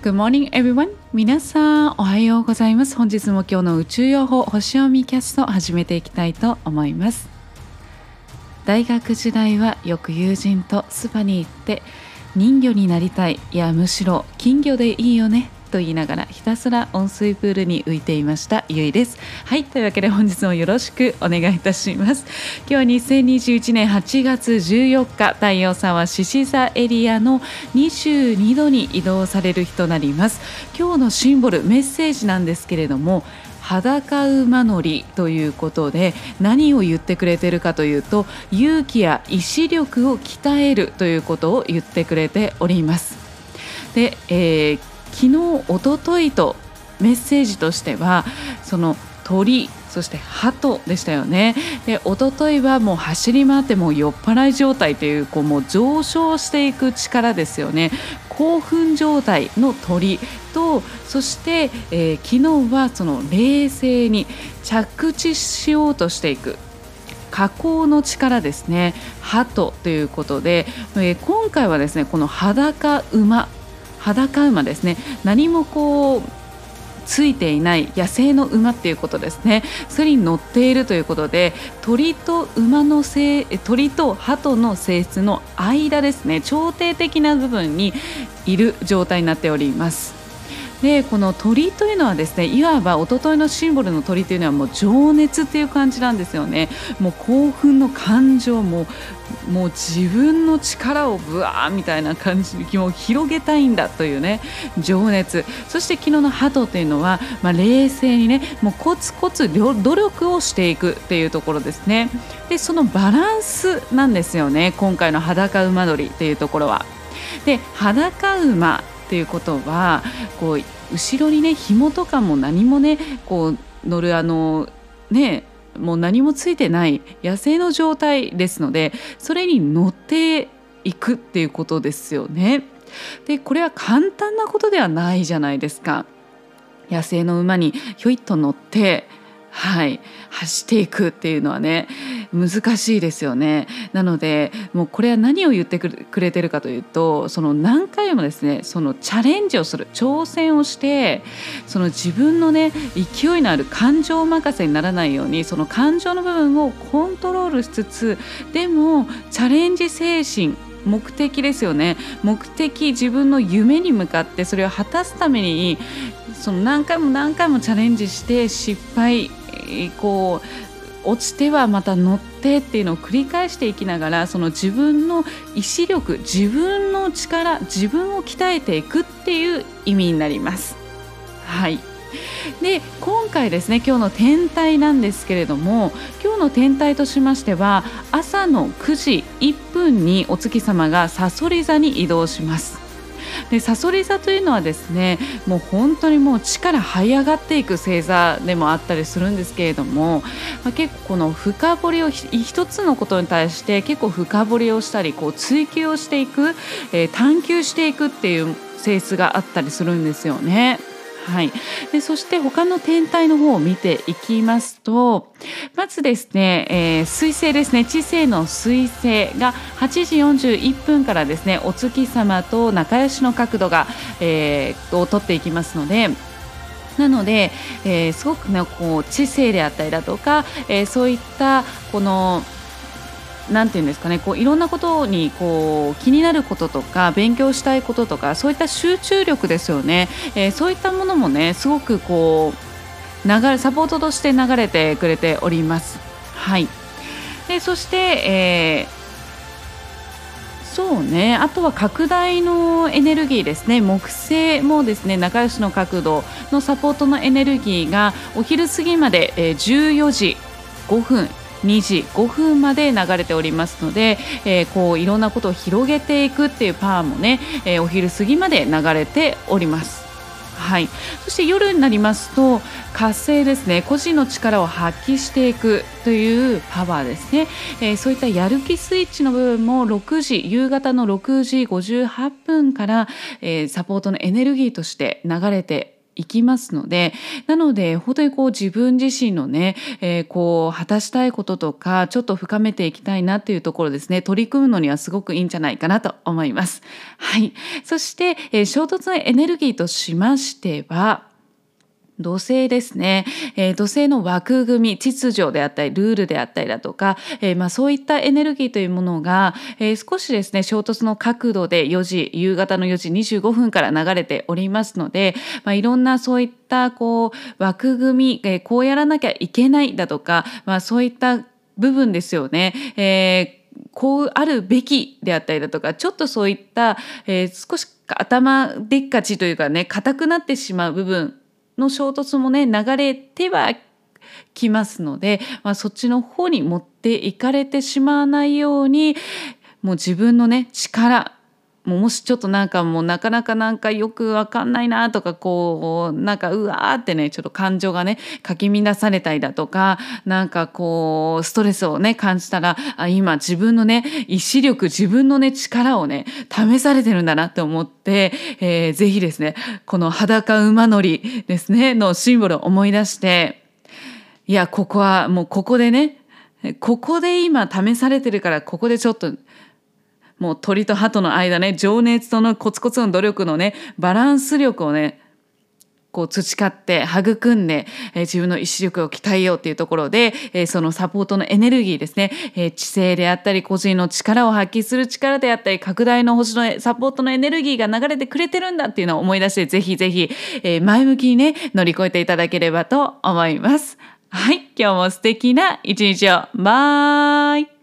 Good morning, everyone. 皆さん、おはようございます。本日も今日の宇宙予報星読みキャストを始めていきたいと思います。大学時代はよく友人とスパに行って人魚になりたい、いやむしろ金魚でいいよねと言いながらひたすら温水プールに浮いていましたゆいです。はい、というわけで本日もよろしくお願いいたします。今日は2021年8月14日太陽さんは獅子座エリアの22度に移動される日となります。今日のシンボルメッセージなんですけれども、裸馬乗りということで何を言ってくれてるかというと、勇気や意志力を鍛えるということを言ってくれております。で、昨日、おとといとメッセージとしてはその鳥、そして鳩でしたよね。で、おとといはもう走り回ってもう酔っ払い状態という、こうもう上昇していく力ですよね。興奮状態の鳥と、そして、昨日はその冷静に着地しようとしていく下降の力ですね、鳩ということで、今回はですね、この裸馬ですね、何もこうついていない野生の馬っていうことですね。それに乗っているということで、鳥と鳩の性質の間ですね、調停的な部分にいる状態になっております。で、この鳥というのはですね、いわばおとといのシンボルの鳥というのはもう情熱っていう感じなんですよね。もう興奮の感情ももう自分の力をブワーみたいな感じを広げたいんだというね、情熱。そして昨日の鳩というのは、冷静にね、もうコツコツ努力をしていくっていうところですね。で、そのバランスなんですよね、今回の裸馬乗りっていうところは。で、裸馬ということは、こう後ろにね、紐とかも何もね、こう乗るもう何もついてない野生の状態ですので、それに乗っていくっていうことですよね。で、これは簡単なことではないじゃないですか。野生の馬にひょいっと乗って、はい、走っていくっていうのはね、難しいですよね。なので、もうこれは何を言ってくれてるかというと、その何回もですね、そのチャレンジをする、挑戦をして、その自分のね、勢いのある感情任せにならないように、その感情の部分をコントロールしつつ、でもチャレンジ精神、目的ですよね、目的、自分の夢に向かってそれを果たすために、その何回もチャレンジして、失敗、こう落ちてはまた乗ってっていうのを繰り返していきながら、その自分の意志力、自分の力、自分を鍛えていくっていう意味になります。はい。で、今回ですね、今日の天体なんですけれども、今日の天体としましては朝の9時1分にお月様が蠍座に移動します。で、蠍座というのはですね、もう本当にもう地から這い上がっていく星座でもあったりするんですけれども、結構この深掘りを一つのことに対して結構深掘りをしたり、こう追求をしていく、探求していくっていう性質があったりするんですよね。はい、で、そして他の天体の方を見ていきますと、まずですね、水星ですね、地星の水星が8時41分からですね、お月様と仲良しの角度が、を取っていきますので、なので、すごくね、こう地星であったりだとか、そういったこのなんていうんですかね、こういろんなことにこう気になることとか、勉強したいこととか、そういった集中力ですよね、そういったものもね、すごくこうサポートとして流れてくれております。はい。で、そして、そうね、あとは拡大のエネルギーですね、木星もですね、仲良しの角度のサポートのエネルギーがお昼過ぎまで、14時5分2時5分まで流れておりますので、こういろんなことを広げていくっていうパワーもね、お昼過ぎまで流れております。はい。そして夜になりますと火星ですね、個人の力を発揮していくというパワーですね、そういったやる気スイッチの部分も夕方の6時58分から、サポートのエネルギーとして流れていきますので、なので本当にこう自分自身のね、こう果たしたいこととか、ちょっと深めていきたいなっていうところですね、取り組むのにはすごくいいんじゃないかなと思います。はい。そして、衝突のエネルギーとしましては、土星ですね。土星の枠組み、秩序であったりルールであったりだとか、そういったエネルギーというものが、少しですね、衝突の角度で夕方の4時25分から流れておりますので、いろんなそういったこう枠組み、こうやらなきゃいけないだとか、そういった部分ですよね。こうあるべきであったりだとか、ちょっとそういった、少し頭でっかちというかね、硬くなってしまう部分の衝突もね、流れてはきますので、そっちの方に持っていかれてしまわないように、もう自分のね力、もしちょっとなんかもうなかなかなんかよくわかんないなとか、こうなんかうわーってね、ちょっと感情がねかき乱されたりだとか、なんかこうストレスをね感じたら、今自分のね意志力、自分のね力をね試されてるんだなって思って、ぜひですね、この裸馬乗りですねのシンボルを思い出して、いや、ここはもうここでね、ここで今試されてるから、ここでちょっともう鳥と鳩の間ね、情熱とのコツコツの努力のね、バランス力をね、こう培って育んで、自分の意志力を鍛えようっていうところで、そのサポートのエネルギーですね、知性であったり、個人の力を発揮する力であったり、拡大の星のサポートのエネルギーが流れてくれてるんだっていうのを思い出して、ぜひぜひ、前向きにね乗り越えていただければと思います。はい。今日も素敵な一日を。バイ。